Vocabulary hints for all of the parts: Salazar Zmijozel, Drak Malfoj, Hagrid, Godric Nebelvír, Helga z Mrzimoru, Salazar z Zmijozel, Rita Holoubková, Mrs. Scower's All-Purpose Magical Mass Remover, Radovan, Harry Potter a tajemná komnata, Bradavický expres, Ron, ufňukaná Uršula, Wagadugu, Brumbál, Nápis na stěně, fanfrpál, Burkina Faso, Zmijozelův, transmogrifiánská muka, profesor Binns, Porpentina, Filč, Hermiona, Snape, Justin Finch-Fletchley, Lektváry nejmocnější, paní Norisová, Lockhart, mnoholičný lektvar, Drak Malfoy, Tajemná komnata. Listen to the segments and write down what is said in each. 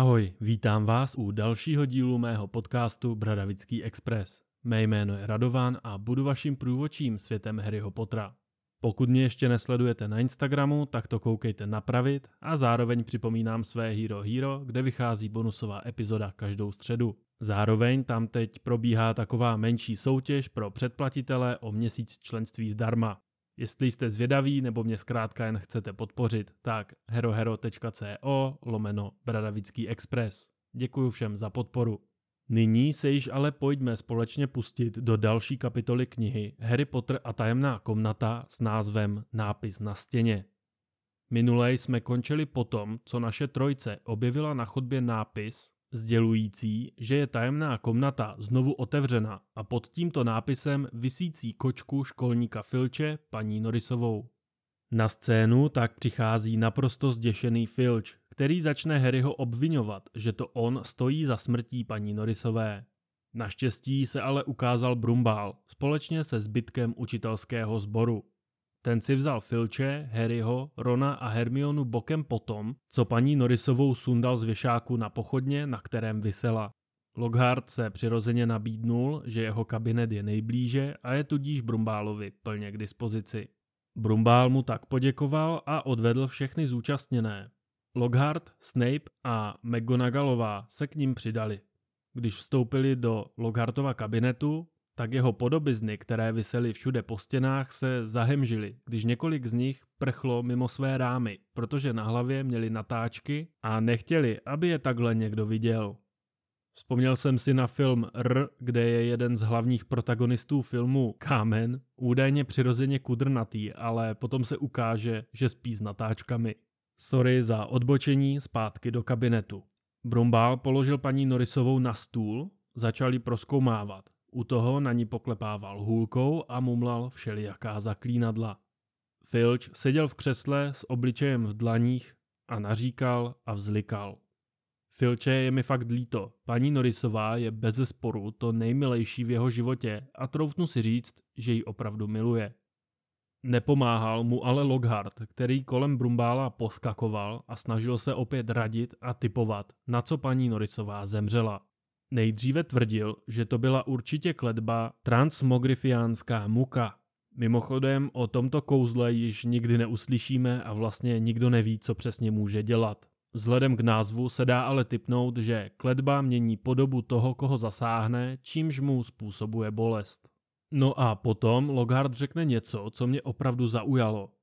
Ahoj, vítám vás u dalšího dílu mého podcastu Bradavický expres. Mé jméno je Radovan a budu vaším průvodčím světem Harryho Pottera. Pokud mě ještě nesledujete na Instagramu, tak to koukejte napravit a zároveň připomínám své Hero Hero, kde vychází bonusová epizoda každou středu. Zároveň tam teď probíhá taková menší soutěž pro předplatitele o měsíc členství zdarma. Jestli jste zvědaví nebo mě zkrátka jen chcete podpořit, tak herohero.co/Bradavický expres. Děkuji všem za podporu. Nyní se již ale pojďme společně pustit do další kapitoly knihy Harry Potter a tajemná komnata s názvem Nápis na stěně. Minule jsme končili potom, co naše trojce objevila na chodbě nápis, sdělující, že je tajemná komnata znovu otevřena a pod tímto nápisem visící kočku školníka Filče paní Norisovou. Na scénu tak přichází naprosto zděšený Filč, který začne Harryho obvinovat, že to on stojí za smrtí paní Norisové. Naštěstí se ale ukázal Brumbál společně se zbytkem učitelského sboru. Ten si vzal Filče, Harryho, Rona a Hermionu bokem potom, co paní Norisovou sundal z věšáku na pochodně, na kterém visela. Lockhart se přirozeně nabídnul, že jeho kabinet je nejblíže a je tudíž Brumbálovi plně k dispozici. Brumbál mu tak poděkoval a odvedl všechny zúčastněné. Lockhart, Snape a McGonagallová se k ním přidali. Když vstoupili do Lockhartova kabinetu, tak jeho podobizny, které visely všude po stěnách, se zahemžily, když několik z nich prchlo mimo své rámy, protože na hlavě měli natáčky a nechtěli, aby je takhle někdo viděl. Vzpomněl jsem si na film kde je jeden z hlavních protagonistů filmu Kámen, údajně přirozeně kudrnatý, ale potom se ukáže, že spí s natáčkami. Sorry za odbočení, zpátky do kabinetu. Brumbál položil paní Norisovou na stůl, začali prozkoumávat. U toho na ní poklepával hůlkou a mumlal všelijaká zaklínadla. Filč seděl v křesle s obličejem v dlaních a naříkal a vzlikal. Filče, je mi fakt líto, paní Norisová je bezesporu to nejmilejší v jeho životě a troufnu si říct, že ji opravdu miluje. Nepomáhal mu ale Lockhart, který kolem Brumbála poskakoval a snažil se opět radit a tipovat, na co paní Norisová zemřela. Nejdříve tvrdil, že to byla určitě kletba transmogrifiánská muka. Mimochodem, o tomto kouzle již nikdy neuslyšíme a vlastně nikdo neví, co přesně může dělat. Vzhledem k názvu se dá ale tipnout, že kletba mění podobu toho, koho zasáhne, čímž mu způsobuje bolest. No a potom Lockhart řekne něco, co mě opravdu zaujalo.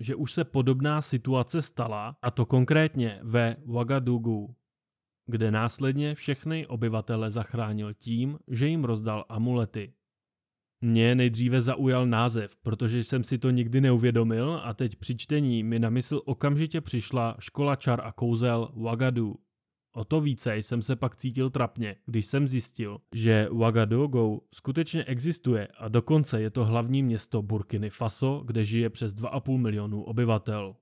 Že už se podobná situace stala, a to konkrétně ve Wagadugu, kde následně všechny obyvatele zachránil tím, že jim rozdal amulety. Mě nejdříve zaujal název, protože jsem si to nikdy neuvědomil a teď při čtení mi na mysl okamžitě přišla škola čar a kouzel Wagadu. O to více jsem se pak cítil trapně, když jsem zjistil, že Wagadugu skutečně existuje a dokonce je to hlavní město Burkiny Faso, kde žije přes 2,5 milionu obyvatel.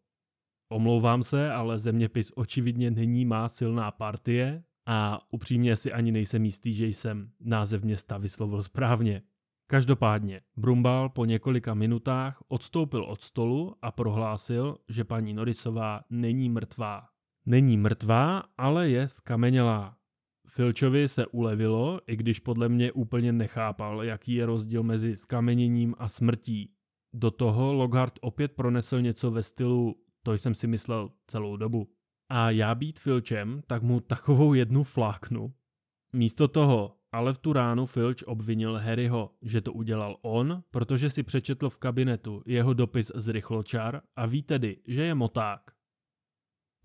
Omlouvám se, ale zeměpis očividně není má silná partie a upřímně si ani nejsem jistý, že jsem název města vyslovil správně. Každopádně, Brumbál po několika minutách odstoupil od stolu a prohlásil, že paní Norisová není mrtvá. Není mrtvá, ale je skamenělá. Filčovi se ulevilo, i když podle mě úplně nechápal, jaký je rozdíl mezi skameněním a smrtí. Do toho Lockhart opět pronesl něco ve stylu "to jsem si myslel celou dobu". A já být Filčem, tak mu takovou jednu fláknu. Místo toho, ale v tu ránu Filč obvinil Harryho, že to udělal on, protože si přečetl v kabinetu jeho dopis z rychločar a ví tedy, že je moták.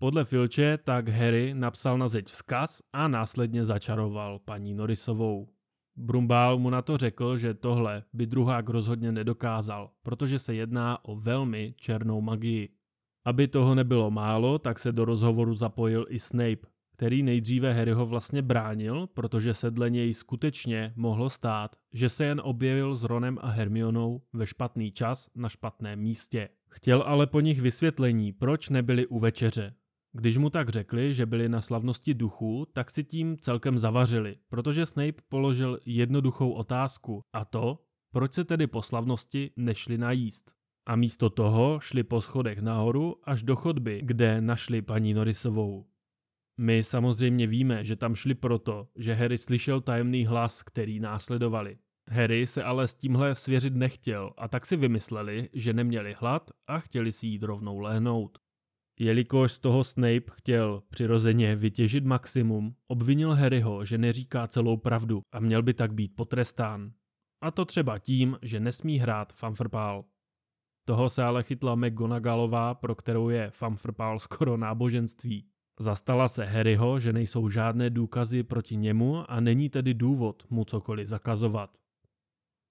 Podle Filče tak Harry napsal na zeď vzkaz a následně začaroval paní Norisovou. Brumbál mu na to řekl, že tohle by druhák rozhodně nedokázal, protože se jedná o velmi černou magii. Aby toho nebylo málo, tak se do rozhovoru zapojil i Snape, který nejdříve Harryho vlastně bránil, protože se dle něj skutečně mohlo stát, že se jen objevil s Ronem a Hermionou ve špatný čas na špatném místě. Chtěl ale po nich vysvětlení, proč nebyli u večeře. Když mu tak řekli, že byli na slavnosti duchů, tak si tím celkem zavařili, protože Snape položil jednoduchou otázku, a to, proč se tedy po slavnosti nešli najíst. A místo toho šli po schodech nahoru až do chodby, kde našli paní Norisovou. My samozřejmě víme, že tam šli proto, že Harry slyšel tajemný hlas, který následovali. Harry se ale s tímhle svěřit nechtěl a tak si vymysleli, že neměli hlad a chtěli si jít rovnou lehnout. Jelikož z toho Snape chtěl přirozeně vytěžit maximum, obvinil Harryho, že neříká celou pravdu a měl by tak být potrestán. A to třeba tím, že nesmí hrát fanfrpál. Toho se ale chytla McGonagallová, pro kterou je fanfrpál skoro náboženství. Zastala se Harryho, že nejsou žádné důkazy proti němu a není tedy důvod mu cokoliv zakazovat.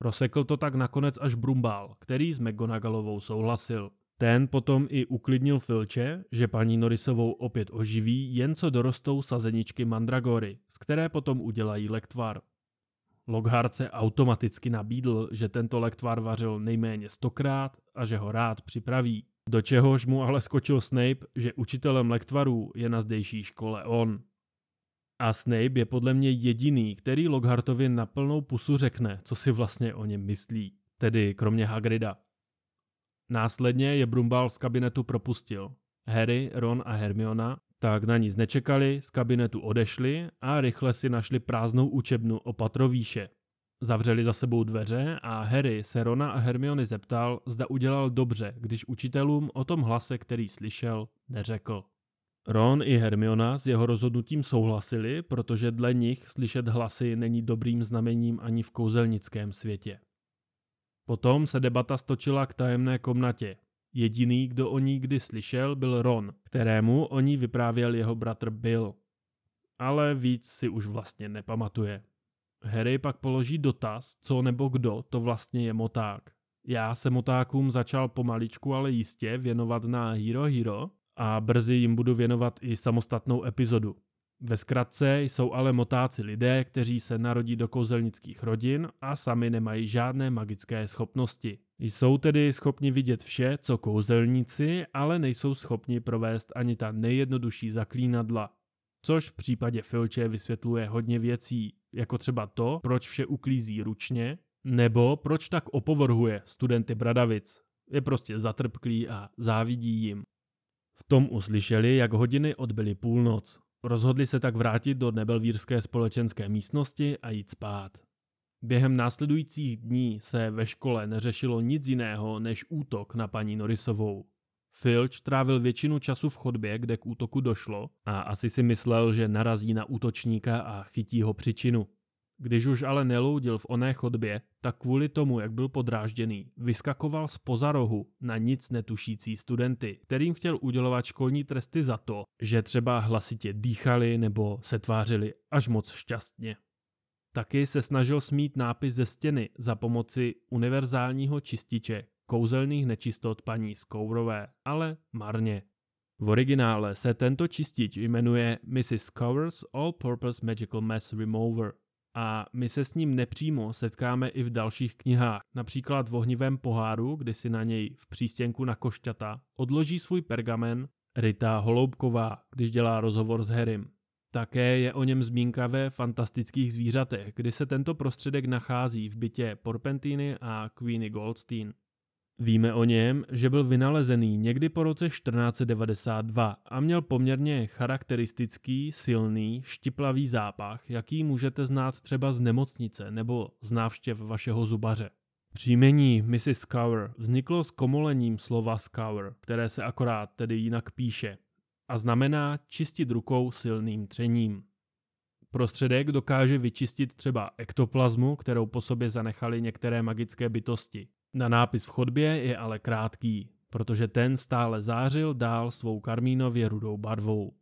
Rozsekl to tak nakonec až Brumbál, který s McGonagallovou souhlasil. Ten potom i uklidnil Filče, že paní Norisovou opět oživí, jen co dorostou sazeničky mandragory, z které potom udělají lektvar. Lockhart se automaticky nabídl, že tento lektvar vařil nejméně 100krát a že ho rád připraví. Do čehož mu ale skočil Snape, že učitelem lektvarů je na zdejší škole on. A Snape je podle mě jediný, který Lockhartovi na plnou pusu řekne, co si vlastně o něm myslí, tedy kromě Hagrida. Následně je Brumbál z kabinetu propustil. Harry, Ron a Hermiona tak na nic nečekali, z kabinetu odešli a rychle si našli prázdnou učebnu o patro výše. Zavřeli za sebou dveře a Harry se Rona a Hermiony zeptal, zda udělal dobře, když učitelům o tom hlase, který slyšel, neřekl. Ron i Hermiona s jeho rozhodnutím souhlasili, protože dle nich slyšet hlasy není dobrým znamením ani v kouzelnickém světě. Potom se debata stočila k tajemné komnatě. Jediný, kdo o ní kdy slyšel, byl Ron, kterému o ní vyprávěl jeho bratr Bill. Ale víc si už vlastně nepamatuje. Harry pak položí dotaz, co nebo kdo to vlastně je moták. Já se motákům začal pomaličku, ale jistě věnovat na Hero Hero a brzy jim budu věnovat i samostatnou epizodu. Ve zkratce jsou ale motáci lidé, kteří se narodí do kouzelnických rodin a sami nemají žádné magické schopnosti. Jsou tedy schopni vidět vše, co kouzelníci, ale nejsou schopni provést ani ta nejjednodušší zaklínadla. Což v případě Filče vysvětluje hodně věcí, jako třeba to, proč vše uklízí ručně, nebo proč tak opovrhuje studenty Bradavic. Je prostě zatrpklý a závidí jim. V tom uslyšeli, jak hodiny odbyly půlnoc. Rozhodli se tak vrátit do nebelvírské společenské místnosti a jít spát. Během následujících dní se ve škole neřešilo nic jiného než útok na paní Norisovou. Filč trávil většinu času v chodbě, kde k útoku došlo a asi si myslel, že narazí na útočníka a chytí ho příčinu. Když už ale neloudil v oné chodbě, tak kvůli tomu, jak byl podrážděný, vyskakoval zpoza rohu na nic netušící studenty, kterým chtěl udělovat školní tresty za to, že třeba hlasitě dýchali nebo se tvářili až moc šťastně. Taky se snažil smít nápis ze stěny za pomoci univerzálního čističe kouzelných nečistot paní Scowerové, ale marně. V originále se tento čistič jmenuje Mrs. Scower's All-Purpose Magical Mass Remover. A my se s ním nepřímo setkáme i v dalších knihách, například v Ohnivém poháru, kdy si na něj v přístěnku na košťata odloží svůj pergamen Rita Holoubková, když dělá rozhovor s Harrym. Také je o něm zmínka ve Fantastických zvířatech, kdy se tento prostředek nachází v bytě Porpentiny a Queenie Goldstein. Víme o něm, že byl vynalezený někdy po roce 1492 a měl poměrně charakteristický, silný, štiplavý zápach, jaký můžete znát třeba z nemocnice nebo z návštěv vašeho zubaře. Příjmení Mrs. Scower vzniklo s komolením slova Scower, které se akorát tedy jinak píše, a znamená čistit rukou silným třením. Prostředek dokáže vyčistit třeba ektoplazmu, kterou po sobě zanechaly některé magické bytosti. Na nápis v chodbě je ale krátký, protože ten stále zářil dál svou karmínově rudou barvou.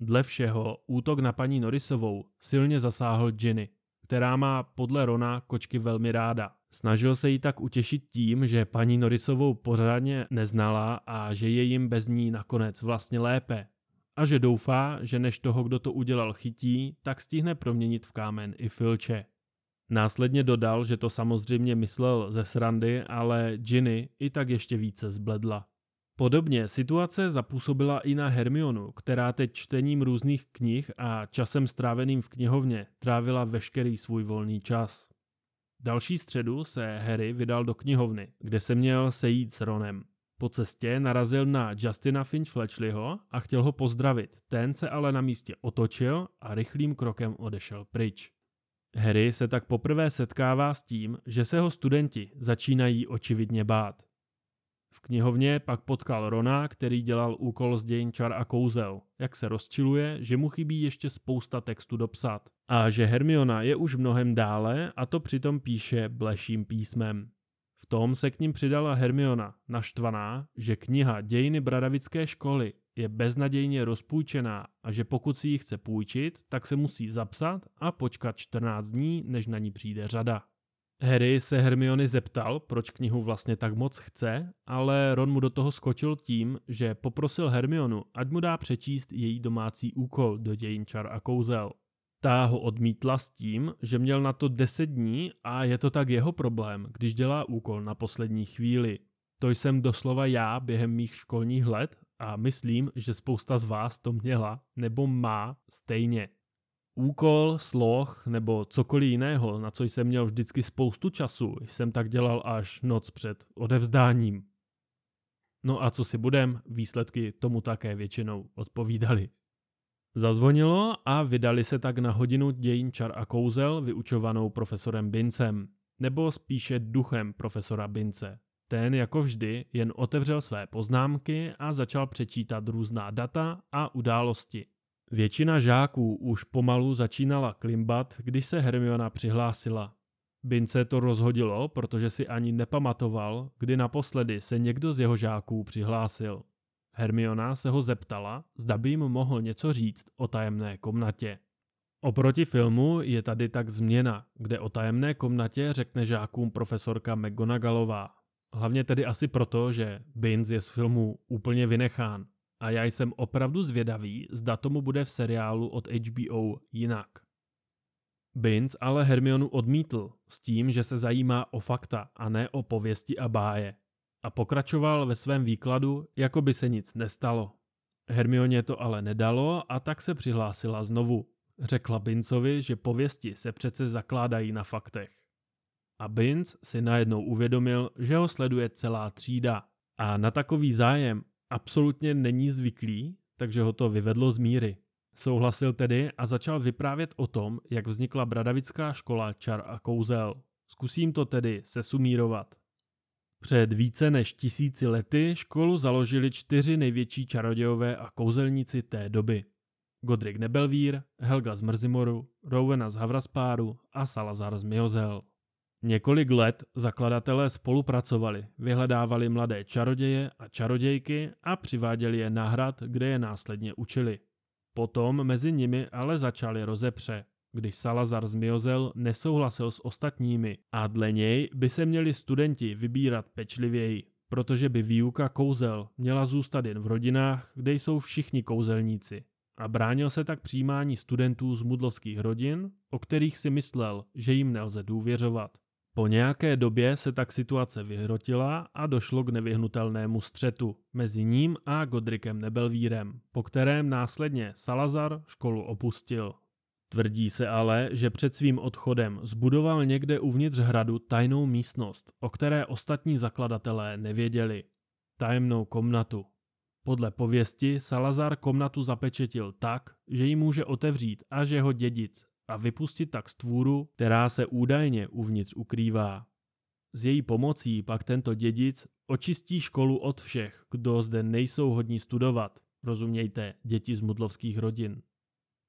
Dle všeho útok na paní Norisovou silně zasáhl Ginny, která má podle Rona kočky velmi ráda. Snažil se jí tak utěšit tím, že paní Norisovou pořádně neznala a že je jim bez ní nakonec vlastně lépe. A že doufá, že než toho, kdo to udělal, chytí, tak stihne proměnit v kámen i Filče. Následně dodal, že to samozřejmě myslel ze srandy, ale Ginny i tak ještě více zbledla. Podobně situace zapůsobila i na Hermionu, která teď čtením různých knih a časem stráveným v knihovně trávila veškerý svůj volný čas. Další středu se Harry vydal do knihovny, kde se měl sejít s Ronem. Po cestě narazil na Justina Finch-Fletchleyho a chtěl ho pozdravit, ten se ale na místě otočil a rychlým krokem odešel pryč. Harry se tak poprvé setkává s tím, že se ho studenti začínají očividně bát. V knihovně pak potkal Rona, který dělal úkol z dějin čar a kouzel, jak se rozčiluje, že mu chybí ještě spousta textu dopsat a že Hermiona je už mnohem dále a to přitom píše bleším písmem. V tom se k ním přidala Hermiona, naštvaná, že kniha Dějiny bradavické školy je beznadějně rozpůjčená a že pokud si ji chce půjčit, tak se musí zapsat a počkat 14 dní, než na ní přijde řada. Harry se Hermiony zeptal, proč knihu vlastně tak moc chce, ale Ron mu do toho skočil tím, že poprosil Hermionu, ať mu dá přečíst její domácí úkol do dějin čar a kouzel. Ta ho odmítla s tím, že měl na to 10 dní a je to tak jeho problém, když dělá úkol na poslední chvíli. To jsem doslova já během mých školních let a myslím, že spousta z vás to měla nebo má stejně. Úkol, sloh nebo cokoliv jiného, na co jsem měl vždycky spoustu času, jsem tak dělal až noc před odevzdáním. No a co si budem, výsledky tomu také většinou odpovídaly. Zazvonilo a vydali se tak na hodinu dějin čar a kouzel vyučovanou profesorem Binnsem, nebo spíše duchem profesora Binnse. Ten jako vždy jen otevřel své poznámky a začal přečítat různá data a události. Většina žáků už pomalu začínala klimbat, když se Hermiona přihlásila. Binnse to rozhodilo, protože si ani nepamatoval, kdy naposledy se někdo z jeho žáků přihlásil. Hermiona se ho zeptala, zda by jim mohl něco říct o tajemné komnatě. Oproti filmu je tady tak změna, kde o tajemné komnatě řekne žákům profesorka McGonagallová. Hlavně tedy asi proto, že Binns je z filmu úplně vynechán. A já jsem opravdu zvědavý, zda tomu bude v seriálu od HBO jinak. Binns ale Hermionu odmítl s tím, že se zajímá o fakta a ne o pověsti a báje. A pokračoval ve svém výkladu, jako by se nic nestalo. Hermioně to ale nedalo a tak se přihlásila znovu. Řekla Binnsovi, že pověsti se přece zakládají na faktech. A Binns si najednou uvědomil, že ho sleduje celá třída. A na takový zájem absolutně není zvyklý, takže ho to vyvedlo z míry. Souhlasil tedy a začal vyprávět o tom, jak vznikla bradavická škola čar a kouzel. Zkusím to tedy sesumírovat. Před více než 1000 lety školu založili 4 největší čarodějové a kouzelníci té doby. Godric Nebelvír, Helga z Mrzimoru, Rowena z Havraspáru a Salazar z Zmijozel. Několik let zakladatelé spolupracovali, vyhledávali mladé čaroděje a čarodějky a přiváděli je na hrad, kde je následně učili. Potom mezi nimi ale začaly rozepře, když Salazar z Zmijozel nesouhlasil s ostatními a dle něj by se měli studenti vybírat pečlivěji, protože by výuka kouzel měla zůstat jen v rodinách, kde jsou všichni kouzelníci. A bránil se tak přijímání studentů z mudlovských rodin, o kterých si myslel, že jim nelze důvěřovat. Po nějaké době se tak situace vyhrotila a došlo k nevyhnutelnému střetu mezi ním a Godricem Nebelvírem, po kterém následně Salazar školu opustil. Tvrdí se ale, že před svým odchodem zbudoval někde uvnitř hradu tajnou místnost, o které ostatní zakladatelé nevěděli. Tajemnou komnatu. Podle pověsti Salazar komnatu zapečetil tak, že ji může otevřít až jeho dědic a vypustit tak stvůru, která se údajně uvnitř ukrývá. S její pomocí pak tento dědic očistí školu od všech, kdo zde nejsou hodní studovat, rozumějte děti z mudlovských rodin.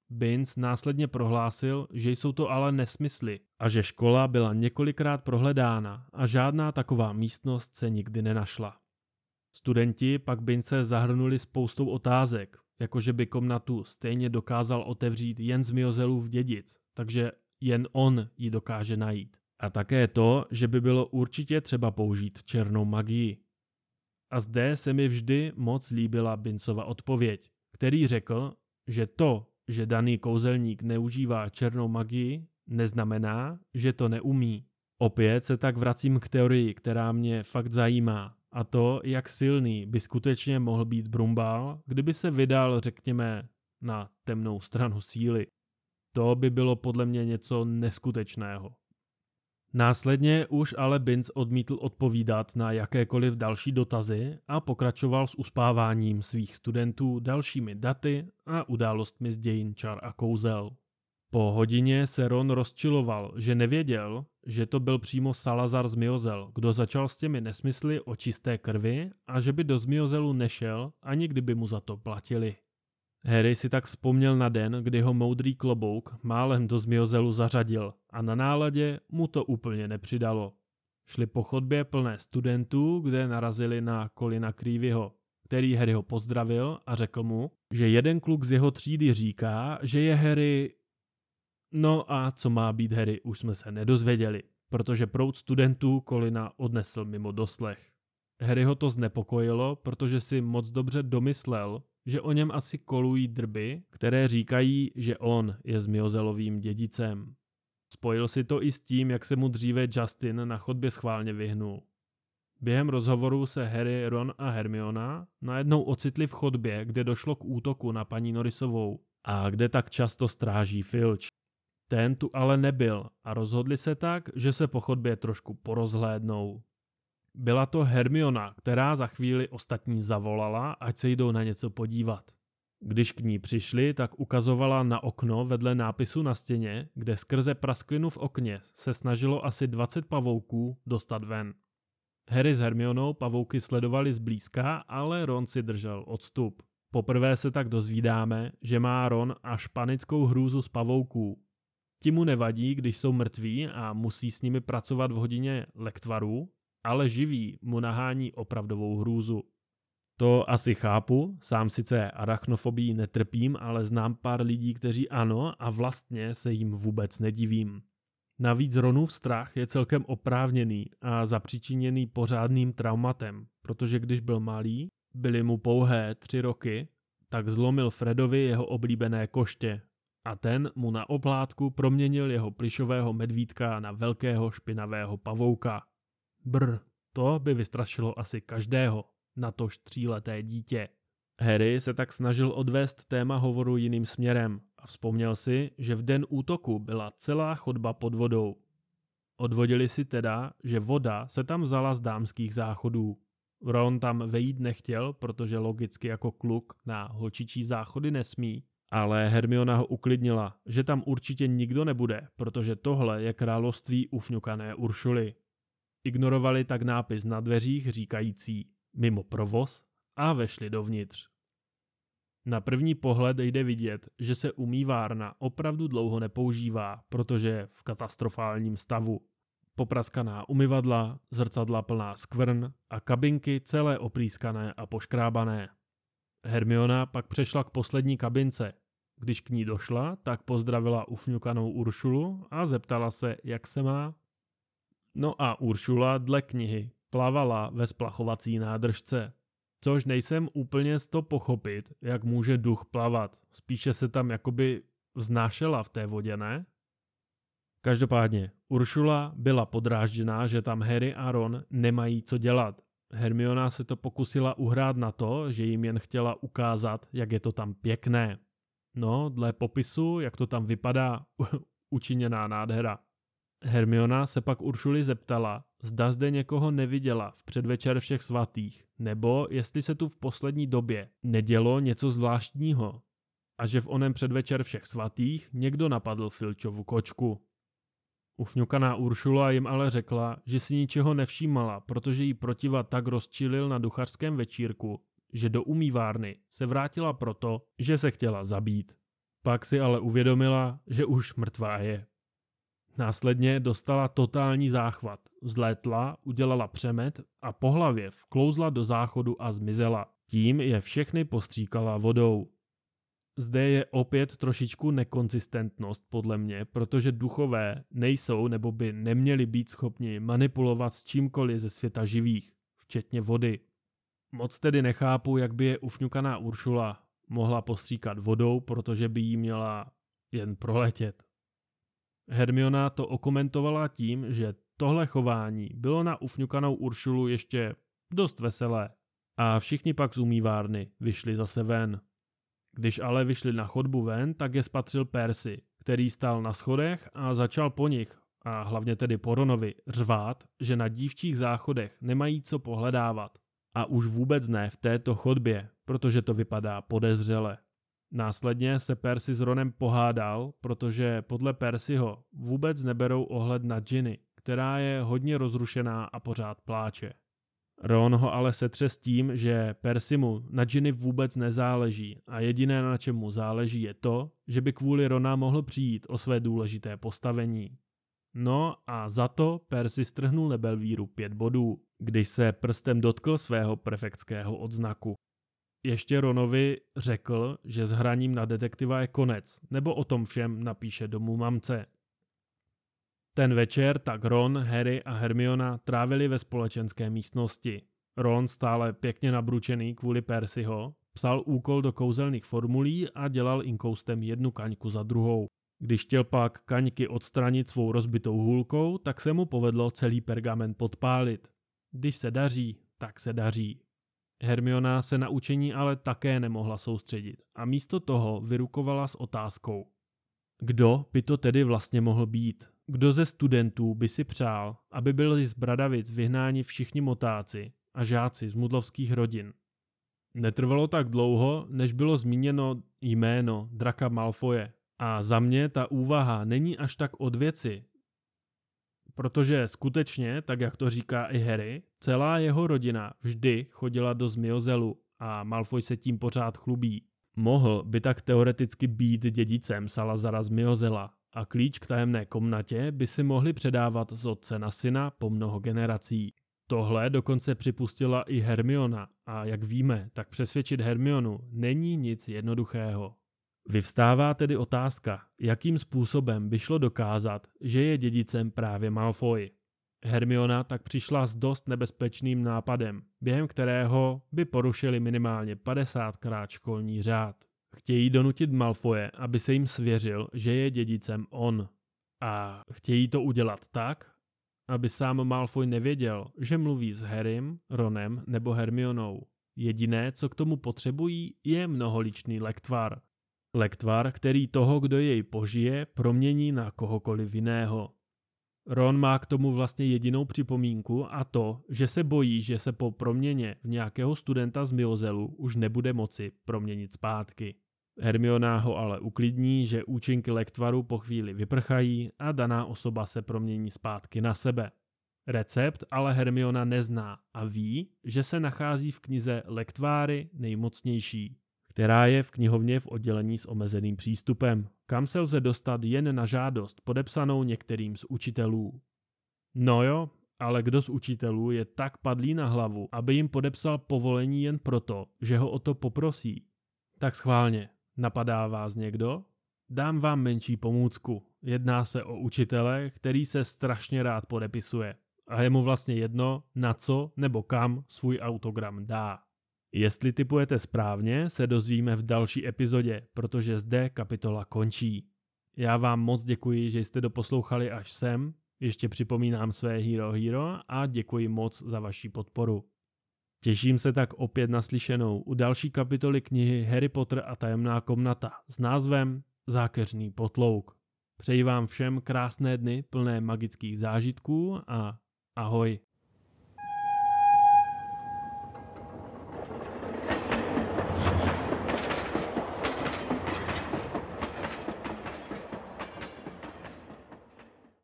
Binns následně prohlásil, že jsou to ale nesmysly a že škola byla několikrát prohledána a žádná taková místnost se nikdy nenašla. Studenti pak Binnse zahrnuli spoustou otázek, jakože by komnatu stejně dokázal otevřít jen Zmijozelův dědic, takže jen on ji dokáže najít. A také to, že by bylo určitě třeba použít černou magii. A zde se mi vždy moc líbila Binnsova odpověď, který řekl, že to, že daný kouzelník neužívá černou magii, neznamená, že to neumí. Opět se tak vracím k teorii, která mě fakt zajímá. A to, jak silný by skutečně mohl být Brumbál, kdyby se vydal, řekněme, na temnou stranu síly. To by bylo podle mě něco neskutečného. Následně už ale Binns odmítl odpovídat na jakékoliv další dotazy a pokračoval s uspáváním svých studentů dalšími daty a událostmi z dějin čar a kouzel. Po hodině se Ron rozčiloval, že nevěděl, že to byl přímo Salazar z Zmijozel, kdo začal s těmi nesmysly o čisté krvi a že by do Zmijozelu nešel, ani kdyby mu za to platili. Harry si tak vzpomněl na den, kdy ho moudrý klobouk málem do Zmijozelu zařadil a na náladě mu to úplně nepřidalo. Šli po chodbě plné studentů, kde narazili na Colina Creavyho, který Harryho pozdravil a řekl mu, že jeden kluk z jeho třídy říká, že je Harry... No a co má být Harry, už jsme se nedozvěděli, protože proud studentů Colina odnesl mimo doslech. Harryho to znepokojilo, protože si moc dobře domyslel, že o něm asi kolují drby, které říkají, že on je Zmijozelovým dědicem. Spojil si to i s tím, jak se mu dříve Justin na chodbě schválně vyhnul. Během rozhovoru se Harry, Ron a Hermiona najednou ocitli v chodbě, kde došlo k útoku na paní Norisovou a kde tak často stráží Filč. Ten tu ale nebyl a rozhodli se tak, že se po chodbě trošku porozhlédnou. Byla to Hermiona, která za chvíli ostatní zavolala, ať se jdou na něco podívat. Když k ní přišli, tak ukazovala na okno vedle nápisu na stěně, kde skrze prasklinu v okně se snažilo asi 20 pavouků dostat ven. Harry s Hermionou pavouky sledovali zblízka, ale Ron si držel odstup. Poprvé se tak dozvídáme, že má Ron až panickou hrůzu z pavouků. Ti mu nevadí, když jsou mrtví a musí s nimi pracovat v hodině lektvarů, ale živý mu nahání opravdovou hrůzu. To asi chápu, sám sice arachnofobii netrpím, ale znám pár lidí, kteří ano a vlastně se jim vůbec nedivím. Navíc Ronův strach je celkem oprávněný a zapříčiněný pořádným traumatem, protože když byl malý, byly mu pouhé 3 roky, tak zlomil Fredovi jeho oblíbené koště. A ten mu na oplátku proměnil jeho plyšového medvídka na velkého špinavého pavouka. Brr, to by vystrašilo asi každého, natož 3leté dítě. Harry se tak snažil odvést téma hovoru jiným směrem a vzpomněl si, že v den útoku byla celá chodba pod vodou. Odvodili si teda, že voda se tam vzala z dámských záchodů. Ron tam vejít nechtěl, protože logicky jako kluk na holčičí záchody nesmí, ale Hermiona ho uklidnila, že tam určitě nikdo nebude, protože tohle je království ufňukané Uršuly. Ignorovali tak nápis na dveřích říkající mimo provoz a vešli dovnitř. Na první pohled jde vidět, že se umývárna opravdu dlouho nepoužívá, protože je v katastrofálním stavu. Popraskaná umyvadla, zrcadla plná skvrn a kabinky celé oprýskané a poškrábané. Hermiona pak přešla k poslední kabince. Když k ní došla, tak pozdravila ufňukanou Uršulu a zeptala se, jak se má. No a Uršula dle knihy plavala ve splachovací nádržce. Což nejsem úplně z toho pochopit, jak může duch plavat. Spíše se tam jakoby vznášela v té vodě, ne? Každopádně, Uršula byla podrážděná, že tam Harry a Ron nemají co dělat. Hermiona se to pokusila uhrát na to, že jim jen chtěla ukázat, jak je to tam pěkné. No, dle popisu, jak to tam vypadá, učiněná nádhera. Hermiona se pak Uršuli zeptala, zda zde někoho neviděla v předvečer všech svatých, nebo jestli se tu v poslední době nedělo něco zvláštního a že v onem předvečer všech svatých někdo napadl Filčovu kočku. Ufňukaná Uršula jim ale řekla, že si ničeho nevšímala, protože jí protiva tak rozčilil na duchařském večírku, že do umývárny se vrátila proto, že se chtěla zabít. Pak si ale uvědomila, že už mrtvá je. Následně dostala totální záchvat, vzlétla, udělala přemet a po hlavě vklouzla do záchodu a zmizela. Tím je všechny postříkala vodou. Zde je opět trošičku nekonzistentnost podle mě, protože duchové nejsou nebo by neměli být schopni manipulovat s čímkoliv ze světa živých, včetně vody. Moc tedy nechápu, jak by je ufňukaná Uršula mohla postříkat vodou, protože by jí měla jen proletět. Hermiona to okomentovala tím, že tohle chování bylo na ufňukanou Uršulu ještě dost veselé a všichni pak z umývárny vyšli zase ven. Když ale vyšli na chodbu ven, tak je spatřil Percy, který stál na schodech a začal po nich a hlavně tedy Poronovi, řvát, že na dívčích záchodech nemají co pohledávat. A už vůbec ne v této chodbě, protože to vypadá podezřele. Následně se Percy s Ronem pohádal, protože podle Percyho vůbec neberou ohled na Ginny, která je hodně rozrušená a pořád pláče. Ron ho ale setře s tím, že Percy mu na Ginny vůbec nezáleží a jediné, na čem mu záleží, je to, že by kvůli Rona mohl přijít o své důležité postavení. No a za to Percy strhnul Nebelvíru 5 bodů, když se prstem dotkl svého prefektského odznaku. Ještě Ronovi řekl, že s hraním na detektiva je konec, nebo o tom všem napíše domů mamce. Ten večer tak Ron, Harry a Hermiona trávili ve společenské místnosti. Ron, stále pěkně nabručený kvůli Percyho, psal úkol do kouzelných formulí a dělal inkoustem jednu kaňku za druhou. Když chtěl pak kaňky odstranit svou rozbitou hůlkou, tak se mu povedlo celý pergament podpálit. Když se daří, tak se daří. Hermiona se na učení ale také nemohla soustředit a místo toho vyrukovala s otázkou. Kdo by to tedy vlastně mohl být? Kdo ze studentů by si přál, aby byli z Bradavic vyhnáni všichni motáci a žáci z mudlovských rodin? Netrvalo tak dlouho, než bylo zmíněno jméno Draka Malfoje. A za mě ta úvaha není až tak od věci, protože skutečně, tak jak to říká i Harry, celá jeho rodina vždy chodila do Zmijozelu a Malfoy se tím pořád chlubí. Mohl by tak teoreticky být dědicem Salazara z Zmijozela a klíč k tajemné komnatě by si mohli předávat z otce na syna po mnoho generací. Tohle dokonce připustila i Hermiona a jak víme, tak přesvědčit Hermionu není nic jednoduchého. Vyvstává tedy otázka, jakým způsobem by šlo dokázat, že je dědicem právě Malfoy. Hermiona tak přišla s dost nebezpečným nápadem, během kterého by porušili minimálně 50krát školní řád. Chtějí donutit Malfoye, aby se jim svěřil, že je dědicem on. A chtějí to udělat tak, aby sám Malfoy nevěděl, že mluví s Harrym, Ronem nebo Hermionou. Jediné, co k tomu potřebují, je mnoholičný lektvar. Lektvar, který toho, kdo jej požije, promění na kohokoliv jiného. Ron má k tomu vlastně jedinou připomínku a to, že se bojí, že se po proměně v nějakého studenta z Zmijozelu už nebude moci proměnit zpátky. Hermiona ho ale uklidní, že účinky lektvaru po chvíli vyprchají a daná osoba se promění zpátky na sebe. Recept ale Hermiona nezná a ví, že se nachází v knize Lektváry nejmocnější, která je v knihovně v oddělení s omezeným přístupem, kam se lze dostat jen na žádost podepsanou některým z učitelů. No jo, ale kdo z učitelů je tak padlý na hlavu, aby jim podepsal povolení jen proto, že ho o to poprosí? Tak schválně, napadá vás někdo? Dám vám menší pomůcku. Jedná se o učitele, který se strašně rád podepisuje a je mu vlastně jedno, na co nebo kam svůj autogram dá. Jestli tipujete správně, se dozvíme v další epizodě, protože zde kapitola končí. Já vám moc děkuji, že jste doposlouchali až sem, ještě připomínám své Hero Hero a děkuji moc za vaši podporu. Těším se tak opět na slyšenou u další kapitoly knihy Harry Potter a tajemná komnata s názvem Zákeřný potlouk. Přeji vám všem krásné dny plné magických zážitků a ahoj.